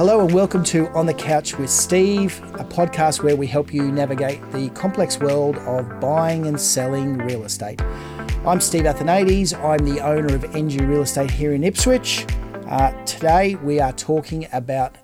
Hello and welcome to On the Couch with Steve, a podcast where we help you navigate the complex world of buying and selling real estate. I'm Steve Athanates. I'm the owner of NGU Real Estate here in Ipswich. Today we are talking about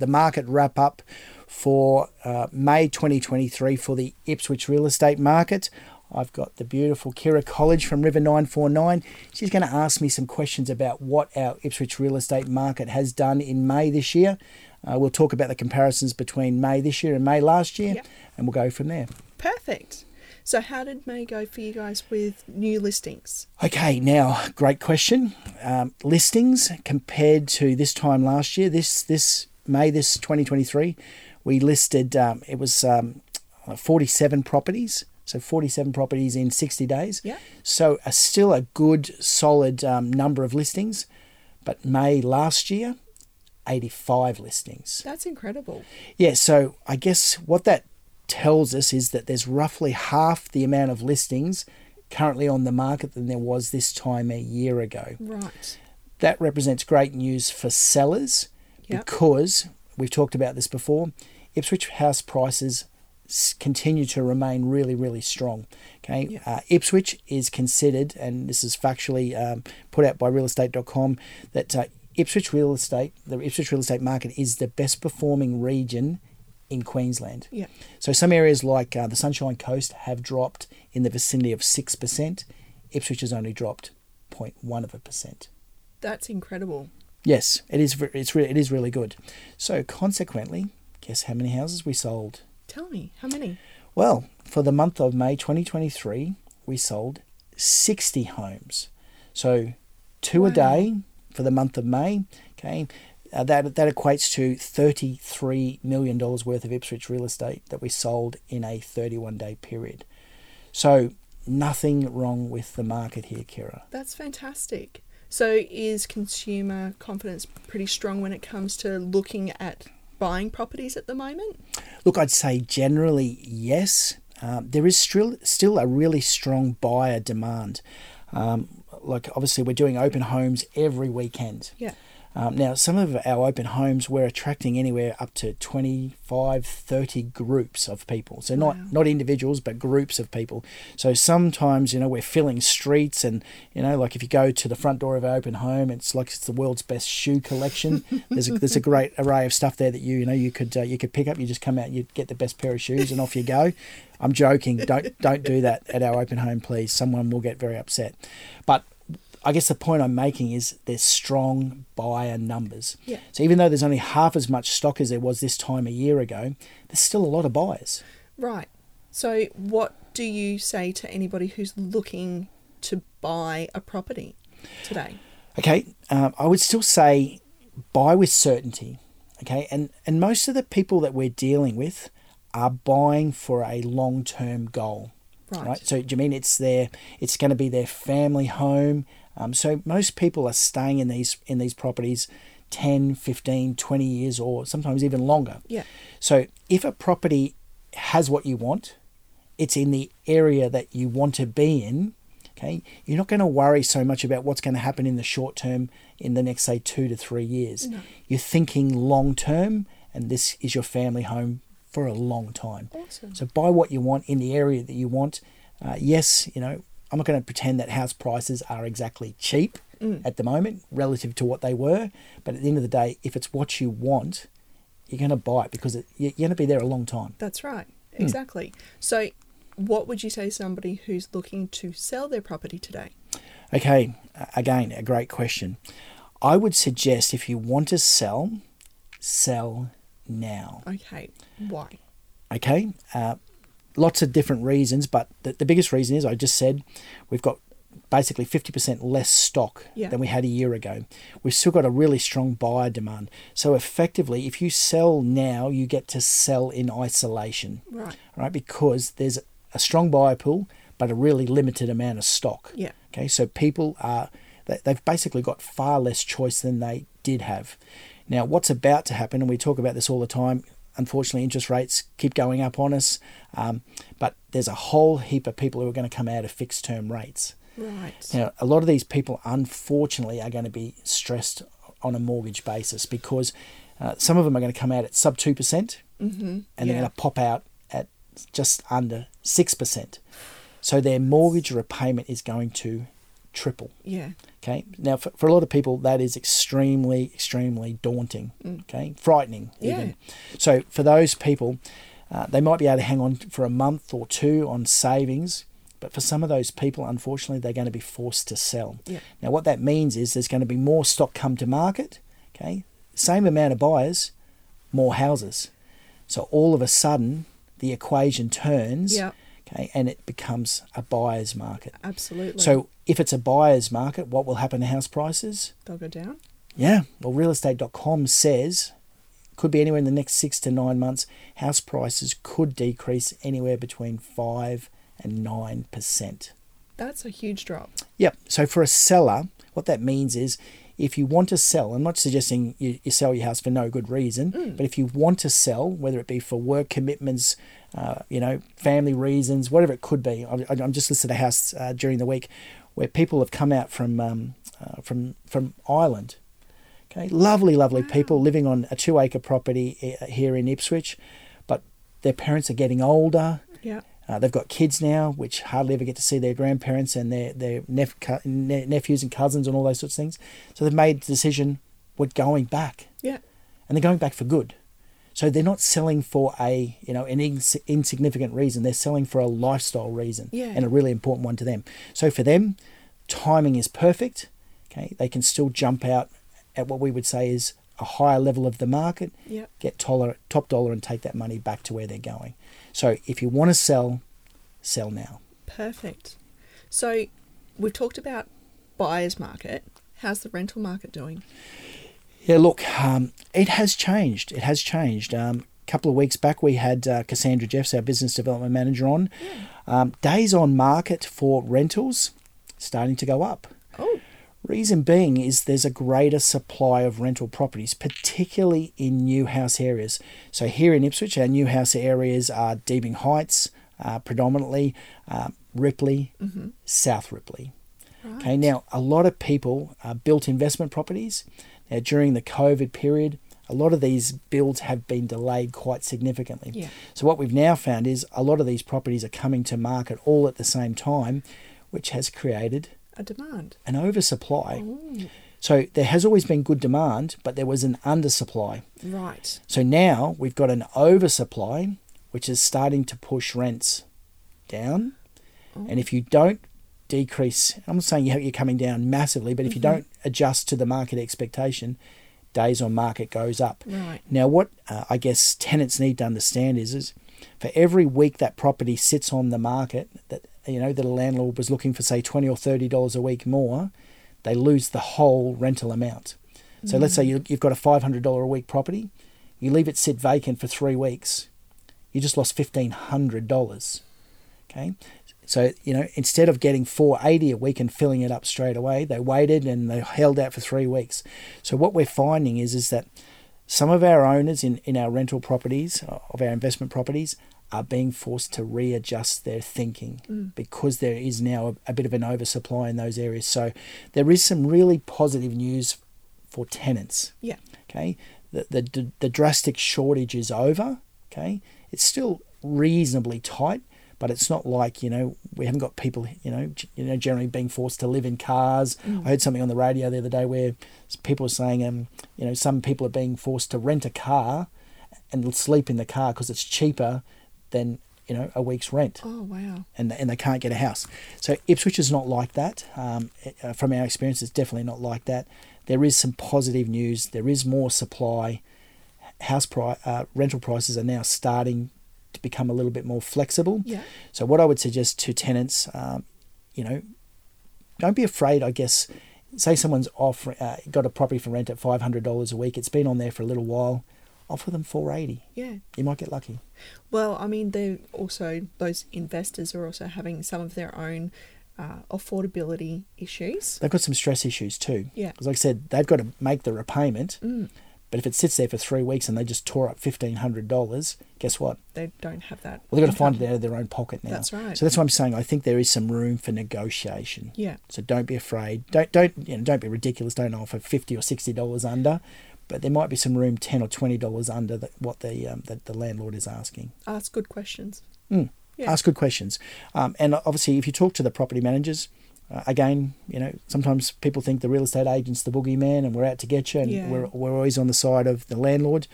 the market wrap-up for May 2023 for the Ipswich real estate market. I've got the beautiful Kira Colledge from River 94.9. She's going to ask me some questions about what our Ipswich real estate market has done in May this year. We'll talk about the comparisons between May this year and May last year, and we'll go from there. Perfect. So how did May go for you guys with new listings? Okay, now, great question. Listings compared to this time last year, this May, this 2023, we listed, 47 properties. So 47 properties in 60 days. Yeah. So still a good, solid number of listings. But May last year, 85 listings. That's incredible. Yeah. So I guess what that tells us is that there's roughly half the amount of listings currently on the market than there was this time a year ago. Right. That represents great news for sellers because we've talked about this before. Ipswich house prices continue to remain really, really strong. Okay, yeah. Ipswich is considered, and this is factually put out by realestate.com, that the Ipswich real estate market is the best performing region in Queensland. Yeah. So some areas like the Sunshine Coast have dropped in the vicinity of 6%. Ipswich has only dropped 0.1%. That's incredible. Yes, it is. It is really good. So consequently, guess how many houses we sold? Tell me, how many? Well, for the month of May 2023, we sold 60 homes. So two a day for the month of May. Okay, that equates to $33 million worth of Ipswich real estate that we sold in a 31-day period. So nothing wrong with the market here, Kira. That's fantastic. So is consumer confidence pretty strong when it comes to looking at buying properties at the moment? Look, I'd say generally yes. There is still a really strong buyer demand. Like obviously we're doing open homes every weekend. Yeah. Now some of our open homes we're attracting anywhere up to 25, 30 groups of people. So not individuals, but groups of people. So sometimes, we're filling streets and, like if you go to the front door of our open home, it's the world's best shoe collection. There's a great array of stuff there that you could pick up. You just come out, you get the best pair of shoes and off you go. I'm joking. Don't do that at our open home, please. Someone will get very upset. But I guess the point I'm making is there's strong buyer numbers. Yeah. So even though there's only half as much stock as there was this time a year ago, there's still a lot of buyers. Right. So what do you say to anybody who's looking to buy a property today? Okay. I would still say buy with certainty. Okay. And most of the people that we're dealing with are buying for a long-term goal. Right. So do you mean it's going to be their family home? So most people are staying in these properties 10, 15, 20 years or sometimes even longer. Yeah. So if a property has what you want, it's in the area that you want to be in, okay, you're not going to worry so much about what's going to happen in the short term in the next, say, 2 to 3 years. No. You're thinking long term, and this is your family home for a long time. Awesome. So buy what you want in the area that you want. Yes, I'm not going to pretend that house prices are exactly cheap at the moment relative to what they were. But at the end of the day, if it's what you want, you're going to buy it because you're going to be there a long time. That's right. Exactly. So what would you say to somebody who's looking to sell their property today? Okay. Again, a great question. I would suggest if you want to sell now. Okay. Why? Okay. Lots of different reasons, but the biggest reason is I just said we've got basically 50% less stock than we had a year ago. We've still got a really strong buyer demand. So effectively, if you sell now, you get to sell in isolation. Right? Because there's a strong buyer pool, but a really limited amount of stock. Yeah. Okay. So people they've basically got far less choice than they did have. Now, what's about to happen, and we talk about this all the time, unfortunately, interest rates keep going up on us, but there's a whole heap of people who are going to come out of fixed-term rates. Right. Now, a lot of these people, unfortunately, are going to be stressed on a mortgage basis because Some of them are going to come out at sub 2%, and they're going to pop out at just under 6%. So their mortgage repayment is going to triple. Yeah. Okay. Now, for a lot of people, that is extremely, extremely daunting. Okay. Frightening even. So for those people, they might be able to hang on for a month or two on savings. But for some of those people, unfortunately, they're going to be forced to sell. Yeah. Now, what that means is there's going to be more stock come to market, okay? Same amount of buyers, more houses. So all of a sudden, the equation turns, okay, and it becomes a buyer's market. Absolutely. So if it's a buyer's market, what will happen to house prices? They'll go down. Yeah. Well, realestate.com says, could be anywhere in the next 6 to 9 months, house prices could decrease anywhere between 5% and 9%. That's a huge drop. Yep. So for a seller, what that means is if you want to sell, I'm not suggesting you sell your house for no good reason, but if you want to sell, whether it be for work commitments, family reasons, whatever it could be. I'm just listed a house during the week where people have come out from Ireland. Okay, lovely, lovely people living on a 2-acre property here in Ipswich, but their parents are getting older. Yeah. They've got kids now, which hardly ever get to see their grandparents and their nephews and cousins and all those sorts of things. So they've made the decision, we're going back. Yeah. And they're going back for good. So they're not selling for an insignificant reason. They're selling for a lifestyle reason, and a really important one to them. So for them, timing is perfect. Okay, they can still jump out at what we would say is a higher level of the market, get top dollar and take that money back to where they're going. So if you want to sell, sell now. Perfect. So we've talked about buyer's market. How's the rental market doing? Yeah, look, it has changed. It has changed. A couple of weeks back, we had Cassandra Jeffs, our business development manager, on. Yeah. Days on market for rentals starting to go up. Oh. Reason being is there's a greater supply of rental properties, particularly in new house areas. So here in Ipswich, our new house areas are Deebing Heights, predominantly, Ripley, South Ripley. Right. Okay, now a lot of people built investment properties. Now during the COVID period, a lot of these builds have been delayed quite significantly. Yeah. So what we've now found is a lot of these properties are coming to market all at the same time, which has created a demand. An oversupply. Ooh. So there has always been good demand, but there was an undersupply. Right. So now we've got an oversupply, which is starting to push rents down. Oh. And if you don't decrease, I'm not saying you're coming down massively, but if you don't adjust to the market expectation, days on market goes up. Right. Now what I guess tenants need to understand is for every week that property sits on the market, that a landlord was looking for, say, $20 or $30 a week more, they lose the whole rental amount. So let's say you've got a $500 a week property, you leave it sit vacant for 3 weeks, you just lost $1,500. Okay, so instead of getting $480 a week and filling it up straight away, they waited and they held out for 3 weeks. So what we're finding is that some of our owners in our rental properties, of our investment properties, are being forced to readjust their thinking because there is now a bit of an oversupply in those areas. So there is some really positive news for tenants. Yeah. Okay. The drastic shortage is over. Okay. It's still reasonably tight, but it's not like we haven't got people generally being forced to live in cars. I heard something on the radio the other day where people were saying some people are being forced to rent a car and sleep in the car because it's cheaper than a week's rent. Oh wow! And they can't get a house. So Ipswich is not like that. From our experience, it's definitely not like that. There is some positive news. There is more supply. House price, rental prices are now starting to become a little bit more flexible. Yeah. So what I would suggest to tenants, don't be afraid. I guess say someone's got a property for rent at $500 a week. It's been on there for a little while. Offer them $480. Yeah. You might get lucky. Well, I mean, those investors are also having some of their own affordability issues. They've got some stress issues too. Yeah. Because like I said, they've got to make the repayment. Mm. But if it sits there for 3 weeks and they just tore up $1,500, guess what? They don't have that. Well, they've got to find it out of their own pocket now. That's right. So that's why I'm saying I think there is some room for negotiation. Yeah. So don't be afraid. Don't be ridiculous. Don't offer $50 or $60 under. but there might be some room $10 or $20 under what the landlord is asking. Ask good questions. Mm. Yeah. Ask good questions. And obviously, if you talk to the property managers, again, you know, sometimes people think the real estate agent's the boogeyman and we're out to get you, and yeah. we're always on the side of the landlord.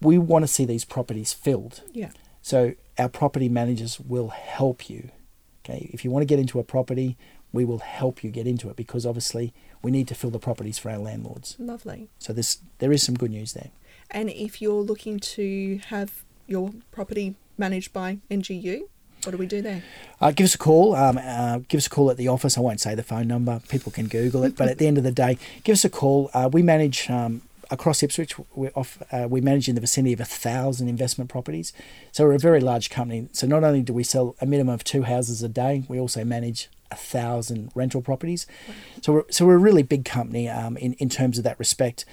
We want to see these properties filled. Yeah. So our property managers will help you. Okay, if you want to get into a property, we will help you get into it, because obviously we need to fill the properties for our landlords. Lovely. So there is some good news there. And if you're looking to have your property managed by NGU, what do we do there? Give us a call. Give us a call at the office. I won't say the phone number. People can Google it. But at the end of the day, give us a call. We manage across Ipswich. We manage in the vicinity of 1,000 investment properties. So we're a very large company. So not only do we sell a minimum of 2 houses a day, we also manage 1,000 rental properties. So we're a really big company in terms of that respect.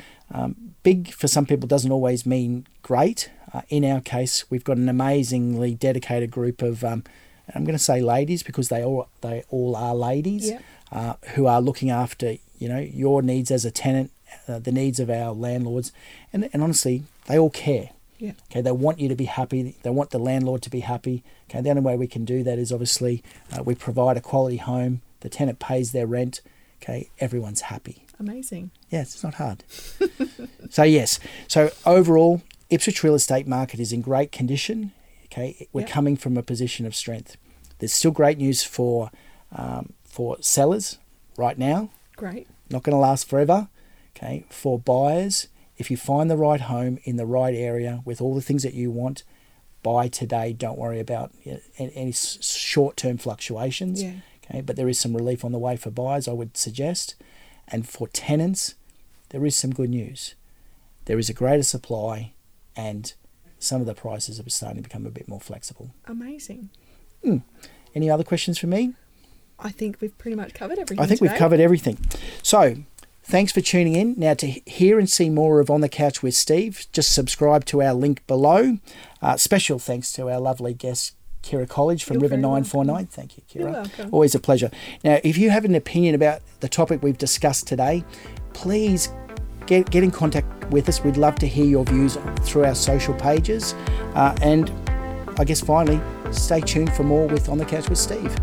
Big for some people doesn't always mean great. In our case, we've got an amazingly dedicated group of, I'm going to say ladies because they all are ladies, yeah. Who are looking after, you know, your needs as a tenant, the needs of our landlords, and honestly, they all care. Yeah. Okay, they want you to be happy. They want the landlord to be happy. Okay, the only way we can do that is obviously we provide a quality home. The tenant pays their rent. Okay, everyone's happy. Amazing. Yes, it's not hard. So yes, so overall, Ipswich real estate market is in great condition. Okay, we're coming from a position of strength. There's still great news for sellers right now. Great. Not going to last forever. Okay, for buyers. If you find the right home in the right area with all the things that you want, buy today. Don't worry about any short-term fluctuations. Yeah. Okay, but there is some relief on the way for buyers, I would suggest. And for tenants, there is some good news. There is a greater supply and some of the prices are starting to become a bit more flexible. Amazing. Mm. Any other questions for me? I think we've pretty much covered everything. We've covered everything. So... thanks for tuning in. Now, to hear and see more of On the Couch with Steve, just subscribe to our link below. Special thanks to our lovely guest, Kira Colledge from River 94.9. Thank you, Kira. You're welcome. Always a pleasure. Now, if you have an opinion about the topic we've discussed today, please get in contact with us. We'd love to hear your views through our social pages. And I guess finally, stay tuned for more with On the Couch with Steve.